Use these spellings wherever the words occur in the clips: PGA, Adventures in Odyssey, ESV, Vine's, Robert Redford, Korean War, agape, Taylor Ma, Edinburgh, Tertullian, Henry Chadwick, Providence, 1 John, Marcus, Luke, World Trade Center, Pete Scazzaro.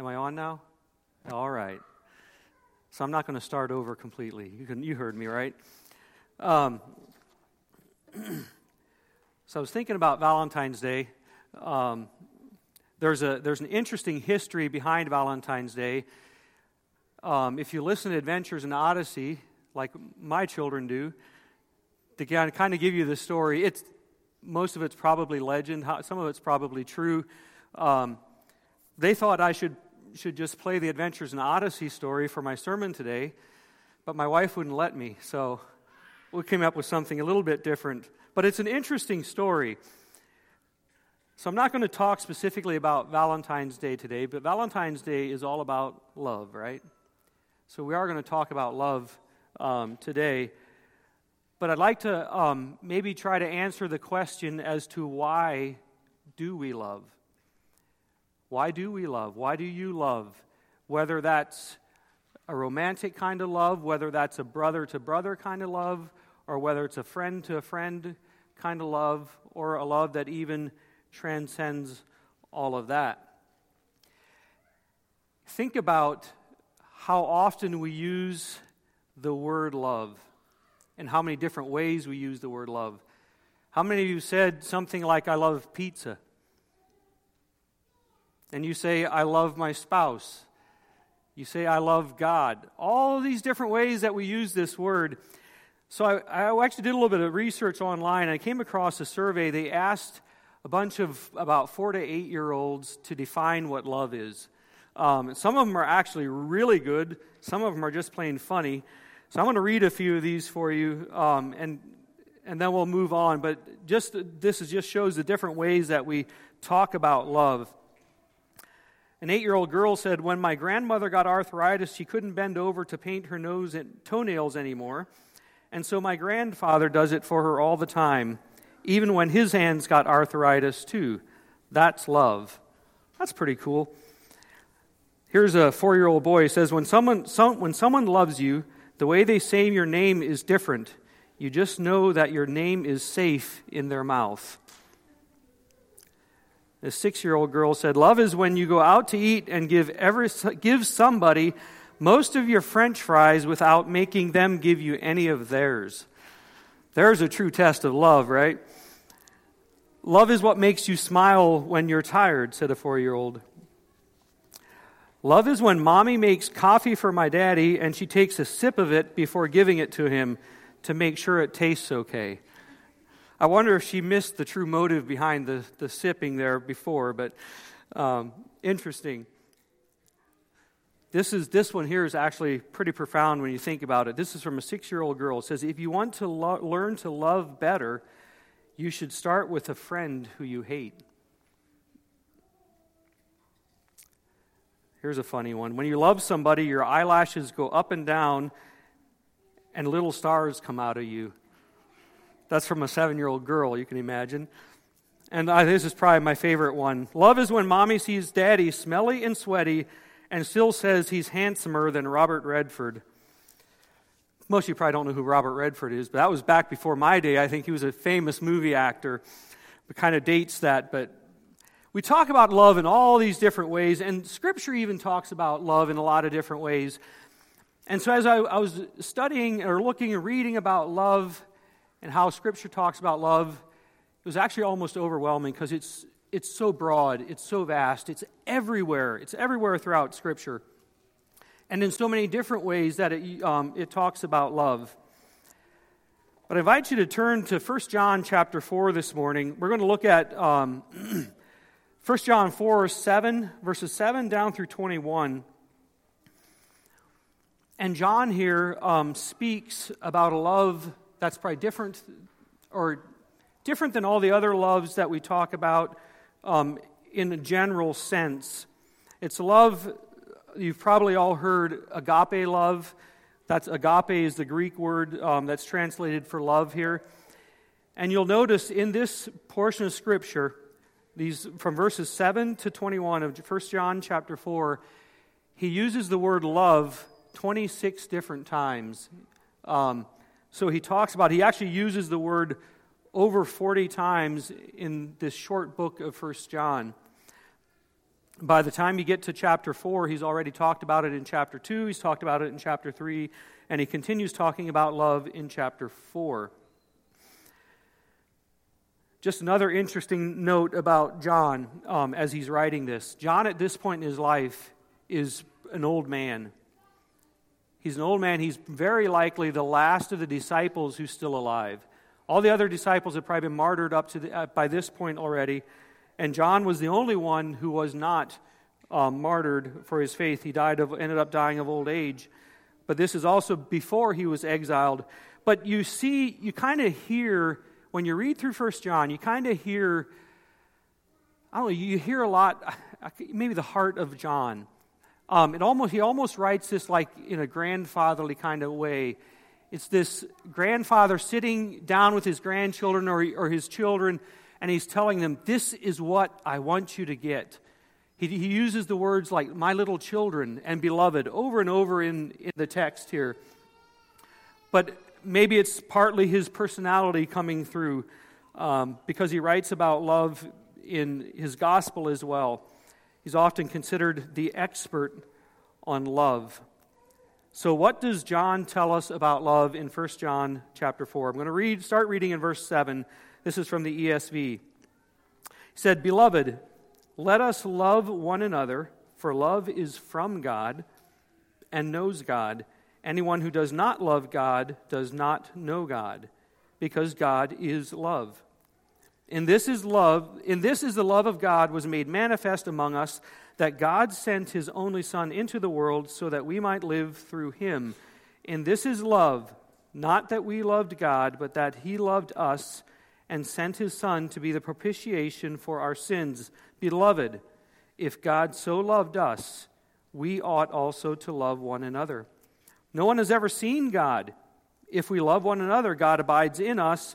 Am I on now? All right. So I'm not going to start over completely. You heard me, right? So I was thinking about Valentine's Day. There's an interesting history behind Valentine's Day. If you listen to Adventures in Odyssey, like my children do, to kind of give you the story, most of it's probably legend. Some of it's probably true. They thought I should just play the Adventures in Odyssey story for my sermon today, but my wife wouldn't let me, so we came up with something a little bit different. But it's an interesting story. So I'm not going to talk specifically about Valentine's Day today, but Valentine's Day is all about love, right? So we are going to talk about love today, but I'd like to maybe try to answer the question as to why do we love? Why do we love? Why do you love? Whether that's a romantic kind of love, whether that's a brother-to-brother kind of love, or whether it's a friend-to-friend kind of love, or a love that even transcends all of that. Think about how often we use the word love and how many different ways we use the word love. How many of you said something like, I love pizza? And you say, I love my spouse. You say, I love God. All these different ways that we use this word. So I actually did a little bit of research online. I came across a survey. They asked a bunch of about 4 to 8-year-olds to define what love is. Some of them are actually really good. Some of them are just plain funny. So I'm going to read a few of these for you, and then we'll move on. But this shows the different ways that we talk about love. An 8-year-old girl said, when my grandmother got arthritis, she couldn't bend over to paint her nose and toenails anymore, and so my grandfather does it for her all the time, even when his hands got arthritis too. That's love. That's pretty cool. Here's a 4-year-old boy who says, when someone loves you, the way they say your name is different. You just know that your name is safe in their mouth. The 6-year-old girl said, love is when you go out to eat and give somebody most of your French fries without making them give you any of theirs. There's a true test of love, right? Love is what makes you smile when you're tired, said a 4-year-old. Love is when mommy makes coffee for my daddy and she takes a sip of it before giving it to him to make sure it tastes okay. I wonder if she missed the true motive behind the sipping there before, but interesting. This one here is actually pretty profound when you think about it. This is from a 6-year-old girl. It says, if you want to learn to love better, you should start with a friend who you hate. Here's a funny one. When you love somebody, your eyelashes go up and down and little stars come out of you. That's from a 7-year-old girl, you can imagine. And this is probably my favorite one. Love is when mommy sees daddy smelly and sweaty and still says he's handsomer than Robert Redford. Most of you probably don't know who Robert Redford is, but that was back before my day. I think he was a famous movie actor. It kind of dates that, but we talk about love in all these different ways, and Scripture even talks about love in a lot of different ways. And so as I was studying or looking and reading about love, and how Scripture talks about love, it was actually almost overwhelming because it's so broad, it's so vast, it's everywhere throughout Scripture, and in so many different ways that it talks about love. But I invite you to turn to 1 John chapter 4 this morning. We're going to look at 1 John 4, 7, verses 7 down through 21. And John here speaks about a love that's probably different than all the other loves that we talk about in a general sense. It's love, you've probably all heard agape love. That's agape is the Greek word that's translated for love here. And you'll notice in this portion of Scripture, these from verses 7 to 21 of 1 John chapter 4, he uses the word love 26 different times. So he actually uses the word over 40 times in this short book of 1 John. By the time you get to chapter 4, he's already talked about it in chapter 2, he's talked about it in chapter 3, and he continues talking about love in chapter 4. Just another interesting note about John as he's writing this. John at this point in his life is an old man. He's an old man. He's very likely the last of the disciples who's still alive. All the other disciples have probably been martyred up to by this point already. And John was the only one who was not martyred for his faith. He ended up dying of old age. But this is also before he was exiled. But you see, you kind of hear, when you read through 1 John, you kind of hear, you hear a lot, maybe the heart of John. He almost writes this like in a grandfatherly kind of way. It's this grandfather sitting down with his grandchildren or his children, and he's telling them, this is what I want you to get. He uses the words like my little children and beloved over and over in the text here. But maybe it's partly his personality coming through because he writes about love in his gospel as well. He's often considered the expert on love. So what does John tell us about love in 1 John chapter 4? I'm going to start reading in verse 7. This is from the ESV. He said, "Beloved, let us love one another, for love is from God and knows God. Anyone who does not love God does not know God, because God is love. And this is love, and this is the love of God was made manifest among us, that God sent his only Son into the world so that we might live through him. And this is love, not that we loved God, but that he loved us and sent his Son to be the propitiation for our sins. Beloved, if God so loved us, we ought also to love one another. No one has ever seen God. If we love one another, God abides in us,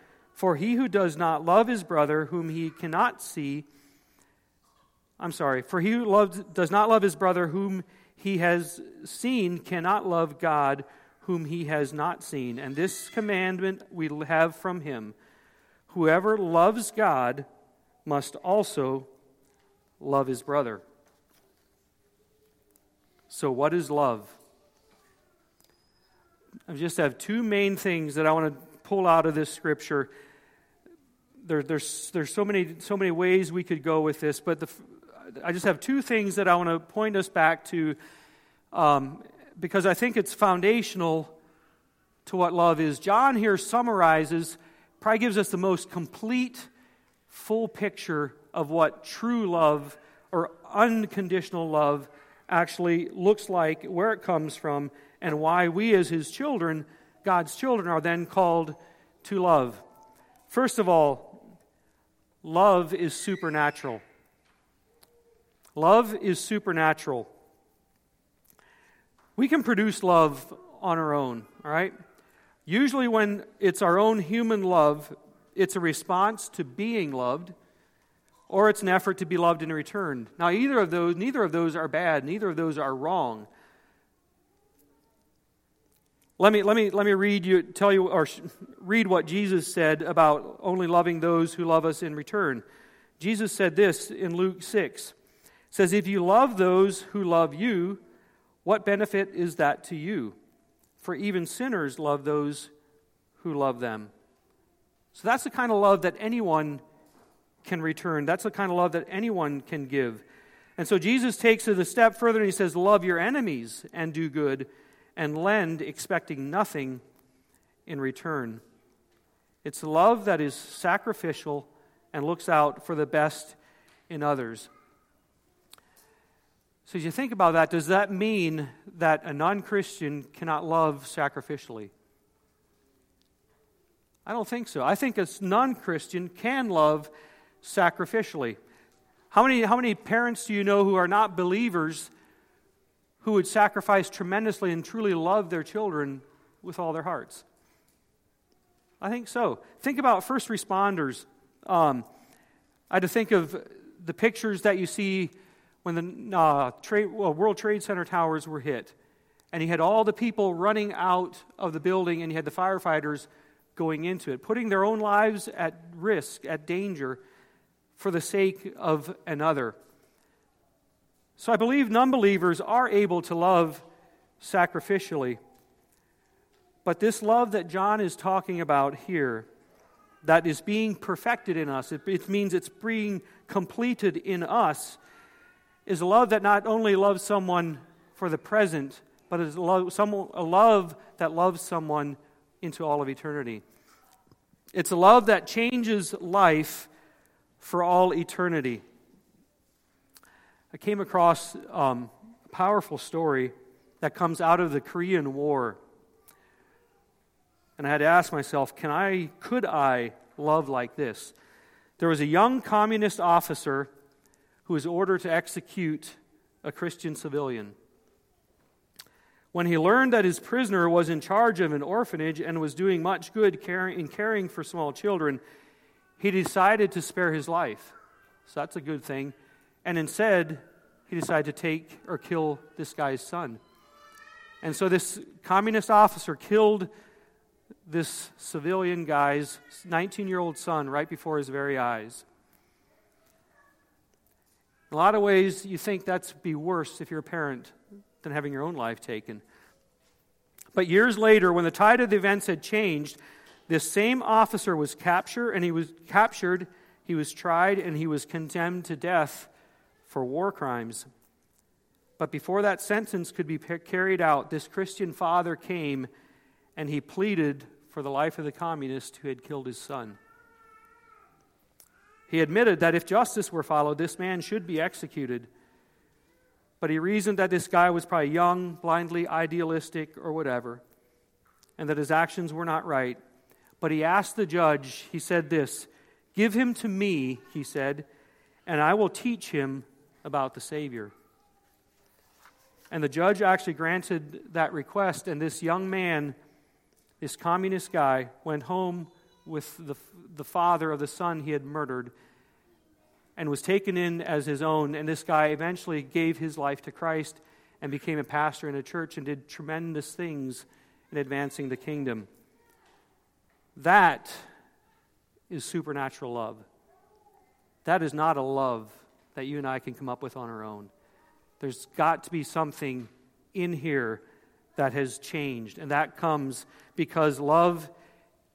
For he who does not love his brother, whom he cannot see, for he who does not love his brother, whom he has seen, cannot love God, whom he has not seen. And this commandment we have from him: whoever loves God must also love his brother." So what is love? I just have two main things that I want to pull out of this scripture. There's so many ways we could go with this, but I just have two things that I want to point us back to, because I think it's foundational to what love is. John here summarizes, probably gives us the most complete, full picture of what true love or unconditional love actually looks like, where it comes from, and why we as his children, God's children, are then called to love. First of all, love is supernatural. Love is supernatural. We can produce love on our own, all right? Usually when it's our own human love, it's a response to being loved, or it's an effort to be loved in return. Now, neither of those are bad, neither of those are wrong. Let me read what Jesus said about only loving those who love us in return. Jesus said this in Luke 6. It says, "If you love those who love you, what benefit is that to you? For even sinners love those who love them." So that's the kind of love that anyone can return. That's the kind of love that anyone can give. And so Jesus takes it a step further and he says, love your enemies and do good and lend, expecting nothing in return. It's love that is sacrificial and looks out for the best in others. So as you think about that, does that mean that a non-Christian cannot love sacrificially? I don't think so. I think a non-Christian can love sacrificially. How many parents do you know who are not believers who would sacrifice tremendously and truly love their children with all their hearts? I think so. Think about first responders. I had to think of the pictures that you see when the World Trade Center towers were hit. And you had all the people running out of the building and you had the firefighters going into it, putting their own lives at risk, at danger, for the sake of another. So I believe non-believers are able to love sacrificially. But this love that John is talking about here, that is being perfected in us, it means it's being completed in us, is a love that not only loves someone for the present, but is a love that loves someone into all of eternity. It's a love that changes life for all eternity. I came across a powerful story that comes out of the Korean War. And I had to ask myself, could I love like this? There was a young communist officer who was ordered to execute a Christian civilian. When he learned that his prisoner was in charge of an orphanage and was doing much good in caring for small children, he decided to spare his life. So that's a good thing. And instead, he decided to take or kill this guy's son. And so this communist officer killed this civilian guy's 19-year-old son right before his very eyes. In a lot of ways, you think that's be worse if you're a parent than having your own life taken. But years later, when the tide of the events had changed, this same officer was captured, he was tried, and he was condemned to death for war crimes. But before that sentence could be carried out, this Christian father came and he pleaded for the life of the communist who had killed his son. He admitted that if justice were followed, this man should be executed. But he reasoned that this guy was probably young, blindly idealistic, or whatever, and that his actions were not right. But he asked the judge, he said this, "Give him to me," he said, "and I will teach him about the Savior." And the judge actually granted that request, and this young man, this communist guy, went home with the father of the son he had murdered and was taken in as his own, and this guy eventually gave his life to Christ and became a pastor in a church and did tremendous things in advancing the kingdom. That is supernatural love. That is not a love that you and I can come up with on our own. There's got to be something in here that has changed, and that comes because love,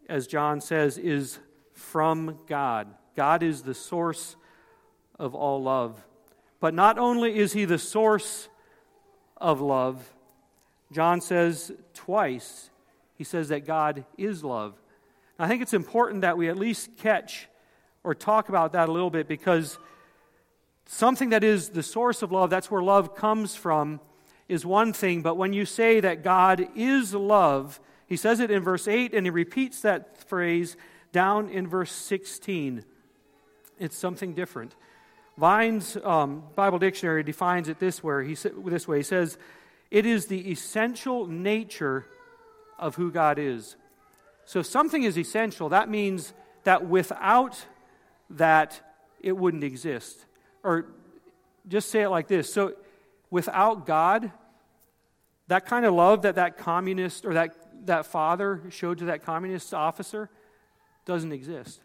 as John says, is from God. God is the source of all love. But not only is he the source of love, John says twice, he says that God is love. I think it's important that we at least catch or talk about that a little bit, because something that is the source of love, that's where love comes from, is one thing. But when you say that God is love, he says it in verse 8 and he repeats that phrase down in verse 16. It's something different. Vine's Bible Dictionary defines it this way. He says, it is the essential nature of who God is. So if something is essential, that means that without that, it wouldn't exist. Or just say it like this. So without God, that kind of love that communist or that father showed to that communist officer doesn't exist.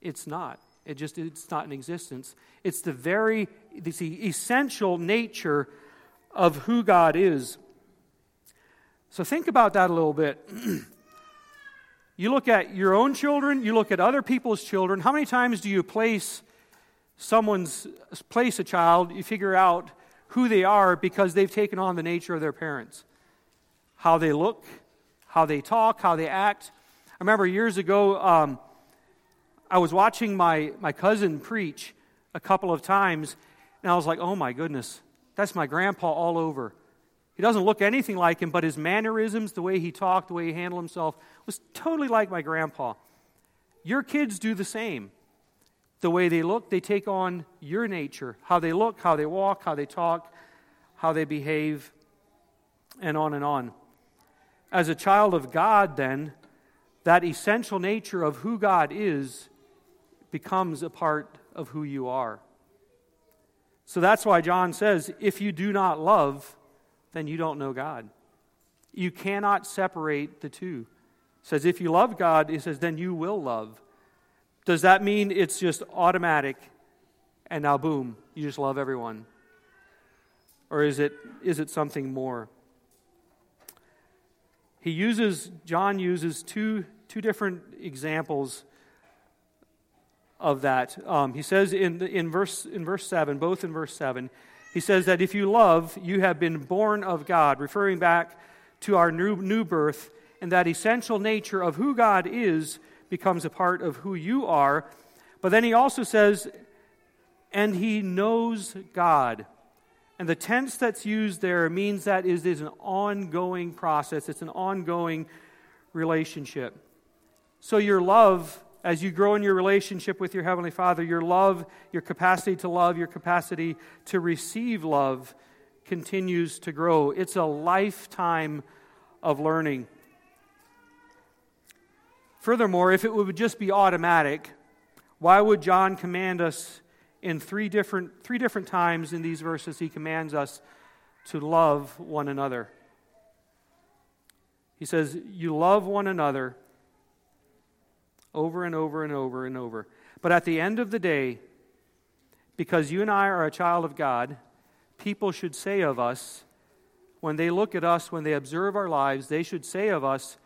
It's not. It's not in existence. It's the essential nature of who God is. So think about that a little bit. You look at your own children, you look at other people's children. How many times do you place someone's place a child, you figure out who they are because they've taken on the nature of their parents. How they look, how they talk, how they act. I remember years ago, I was watching my cousin preach a couple of times, and I was like, oh my goodness, that's my grandpa all over. He doesn't look anything like him, but his mannerisms, the way he talked, the way he handled himself, was totally like my grandpa. Your kids do the same. The way they look, they take on your nature. How they look, how they walk, how they talk, how they behave, and on and on. As a child of God, then, that essential nature of who God is becomes a part of who you are. So that's why John says, if you do not love, then you don't know God. You cannot separate the two. He says, if you love God, he says, then you will love. Does that mean it's just automatic and now boom, you just love everyone? Or is it something more? John uses two different examples of that. He says in verse 7, both in verse 7, he says that if you love, you have been born of God, referring back to our new birth, and that essential nature of who God is becomes a part of who you are. But then he also says, and he knows God. And the tense that's used there means that it is an ongoing process. It's an ongoing relationship. So your love, as you grow in your relationship with your Heavenly Father, your love, your capacity to love, your capacity to receive love continues to grow. It's a lifetime of learning. Furthermore, if it would just be automatic, why would John command us in three different times in these verses? He commands us to love one another. He says, you love one another over and over and over and over. But at the end of the day, because you and I are a child of God, people should say of us, when they look at us, when they observe our lives, they should say of us,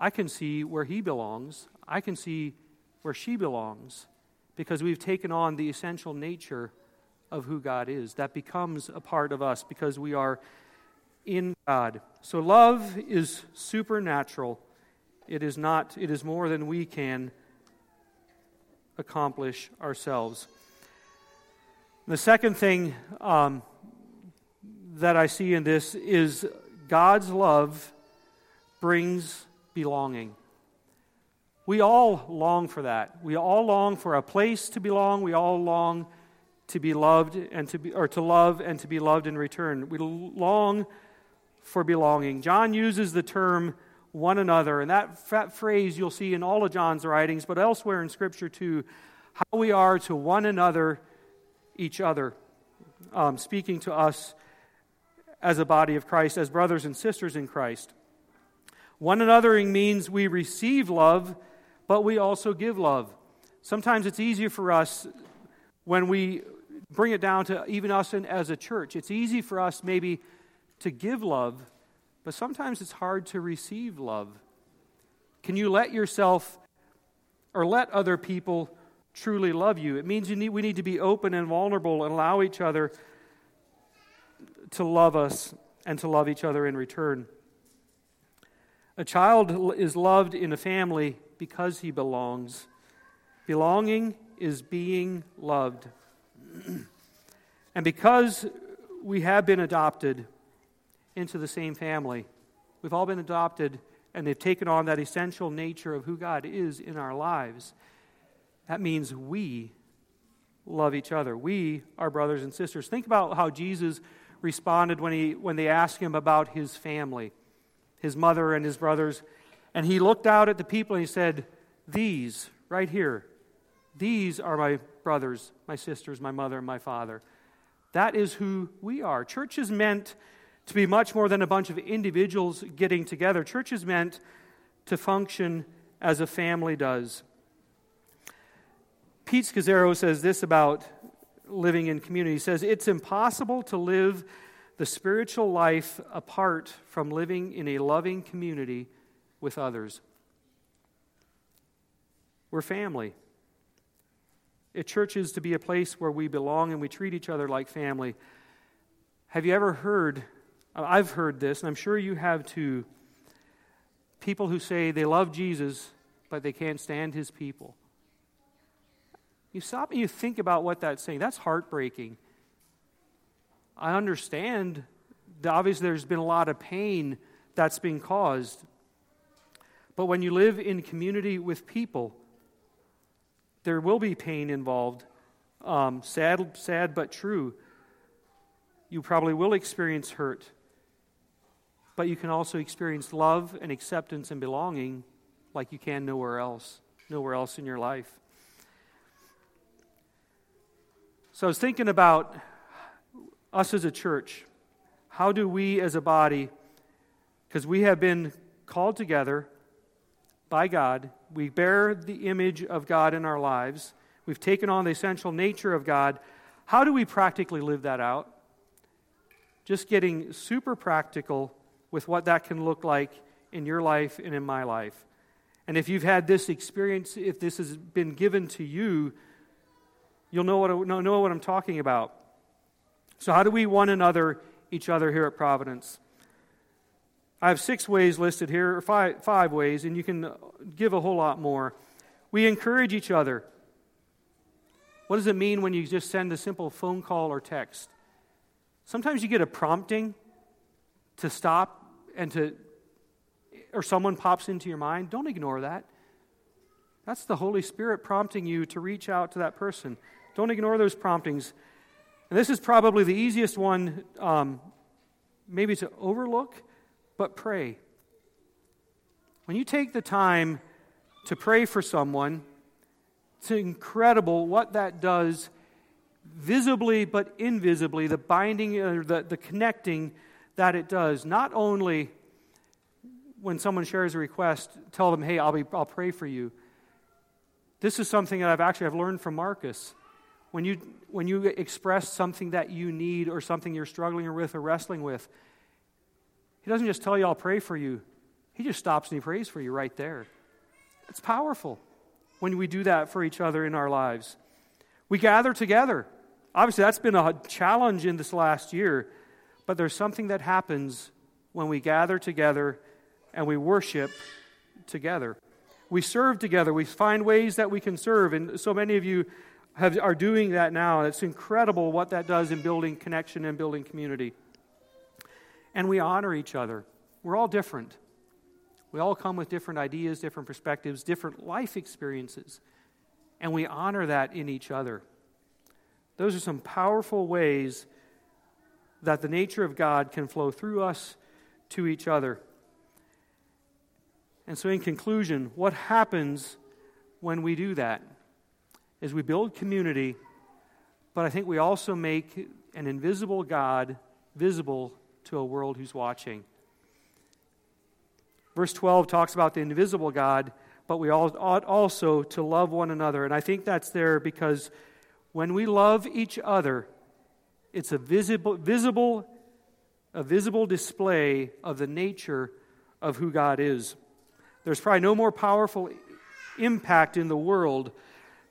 I can see where he belongs. I can see where she belongs, because we've taken on the essential nature of who God is. That becomes a part of us because we are in God. So love is supernatural. It is more than we can accomplish ourselves. The second thing that I see in this is God's love brings belonging. We all long for that. We all long for a place to belong. We all long to be loved and to love and to be loved in return. We long for belonging. John uses the term one another, and that phrase you'll see in all of John's writings, but elsewhere in Scripture too, how we are to one another, each other, speaking to us as a body of Christ, as brothers and sisters in Christ. One anothering means we receive love, but we also give love. Sometimes it's easier for us when we bring it down to even us as a church. It's easy for us maybe to give love, but sometimes it's hard to receive love. Can you let yourself or let other people truly love you? It means we need to be open and vulnerable and allow each other to love us and to love each other in return. A child is loved in a family because he belongs. Belonging is being loved. And because we have been adopted into the same family, we've all been adopted and they've taken on that essential nature of who God is in our lives. That means we love each other. We are brothers and sisters. Think about how Jesus responded when they asked him about his family, his mother and his brothers, and he looked out at the people and he said, these, right here, these are my brothers, my sisters, my mother, and my father. That is who we are. Church is meant to be much more than a bunch of individuals getting together. Church is meant to function as a family does. Pete Scazzaro says this about living in community. He says, it's impossible to live the spiritual life apart from living in a loving community with others. We're family. church is to be a place where we belong and we treat each other like family. Have you ever heard, I've heard this, and I'm sure you have too, people who say they love Jesus, but they can't stand his people. You stop and you think about what that's saying. That's heartbreaking. I understand that obviously there's been a lot of pain that's been caused. But when you live in community with people, there will be pain involved. Sad but true. You probably will experience hurt. But you can also experience love and acceptance and belonging like you can nowhere else in your life. So I was thinking about us as a church. How do we as a body, because we have been called together by God, we bear the image of God in our lives, we've taken on the essential nature of God, how do we practically live that out? Just getting super practical with what that can look like in your life and in my life. And if you've had this experience, if this has been given to you, you'll know what I'm talking about. So how do we each other here at Providence? I have 6 ways listed here, or five ways, and you can give a whole lot more. We encourage each other. What does it mean when you just send a simple phone call or text? Sometimes you get a prompting to stop or someone pops into your mind. Don't ignore that. That's the Holy Spirit prompting you to reach out to that person. Don't ignore those promptings. And this is probably the easiest one maybe to overlook, but pray. When you take the time to pray for someone, it's incredible what that does visibly but invisibly, the binding or the connecting that it does. Not only when someone shares a request, tell them, hey, I'll pray for you. This is something that I've learned from Marcus. When you express something that you need or something you're struggling with or wrestling with, he doesn't just tell you, I'll pray for you. He just stops and he prays for you right there. It's powerful when we do that for each other in our lives. We gather together. Obviously, that's been a challenge in this last year, but there's something that happens when we gather together and we worship together. We serve together. We find ways that we can serve, and so many of you are doing that now. It's incredible what that does in building connection and building community. And we honor each other. We're all different. We all come with different ideas, different perspectives, different life experiences, and we honor that in each other. Those are some powerful ways that the nature of God can flow through us to each other. And so in conclusion, what happens when we do that is we build community, but I think we also make an invisible God visible to a world who's watching. Verse 12 talks about the invisible God, but we all ought also to love one another. And I think that's there because when we love each other, it's a visible display of the nature of who God is. There's probably no more powerful impact in the world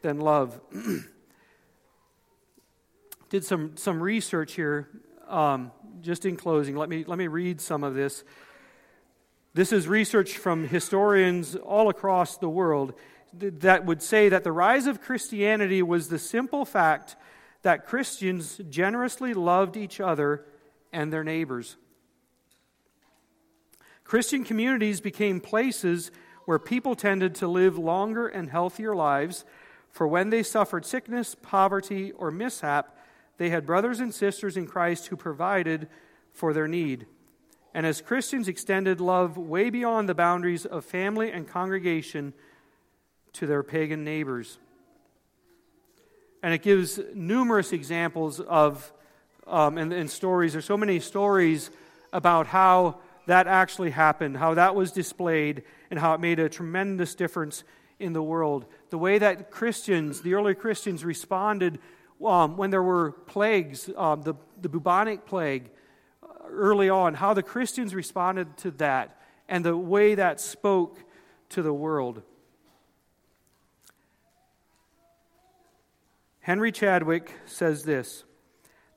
than love. Did some research here. Just in closing, let me read some of this. This is research from historians all across the world that would say that the rise of Christianity was the simple fact that Christians generously loved each other and their neighbors. Christian communities became places where people tended to live longer and healthier lives, for when they suffered sickness, poverty, or mishap, they had brothers and sisters in Christ who provided for their need. And as Christians extended love way beyond the boundaries of family and congregation to their pagan neighbors. And it gives numerous examples of, and stories. There's so many stories about how that actually happened, how that was displayed, and how it made a tremendous difference in the world. The way that the early Christians responded when there were plagues, the bubonic plague early on, how the Christians responded to that, and the way that spoke to the world. Henry Chadwick says this: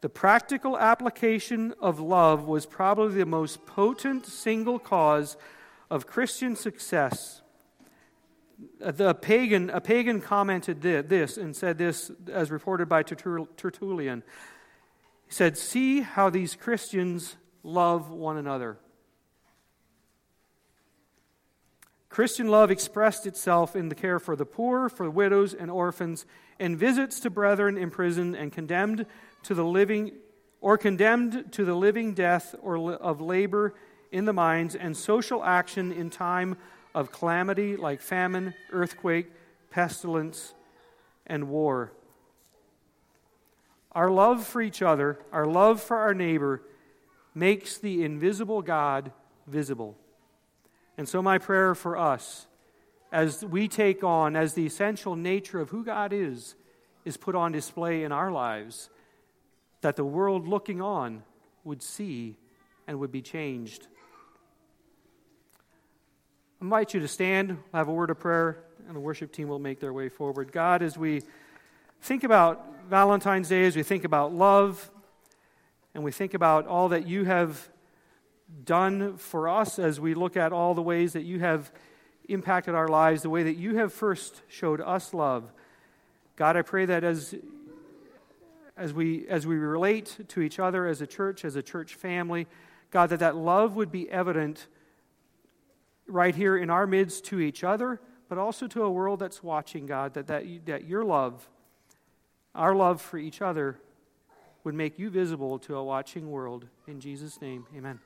"The practical application of love was probably the most potent single cause of Christian success." A pagan commented this and said this, as reported by Tertullian. He said, "See how these Christians love one another." Christian love expressed itself in the care for the poor, for widows and orphans, and visits to brethren in prison and condemned to the living death or of labor in the mines, and social action in time of calamity like famine, earthquake, pestilence, and war. Our love for each other, our love for our neighbor, makes the invisible God visible. And so my prayer for us, as we take on, as the essential nature of who God is put on display in our lives, that the world looking on would see and would be changed. I invite you to stand, have a word of prayer, and the worship team will make their way forward. God, as we think about Valentine's Day, as we think about love, and we think about all that you have done for us, as we look at all the ways that you have impacted our lives, the way that you have first showed us love, God, I pray that as we relate to each other as a church family, God, that love would be evident right here in our midst to each other, but also to a world that's watching, God, that your love, our love for each other, would make you visible to a watching world. In Jesus' name, amen.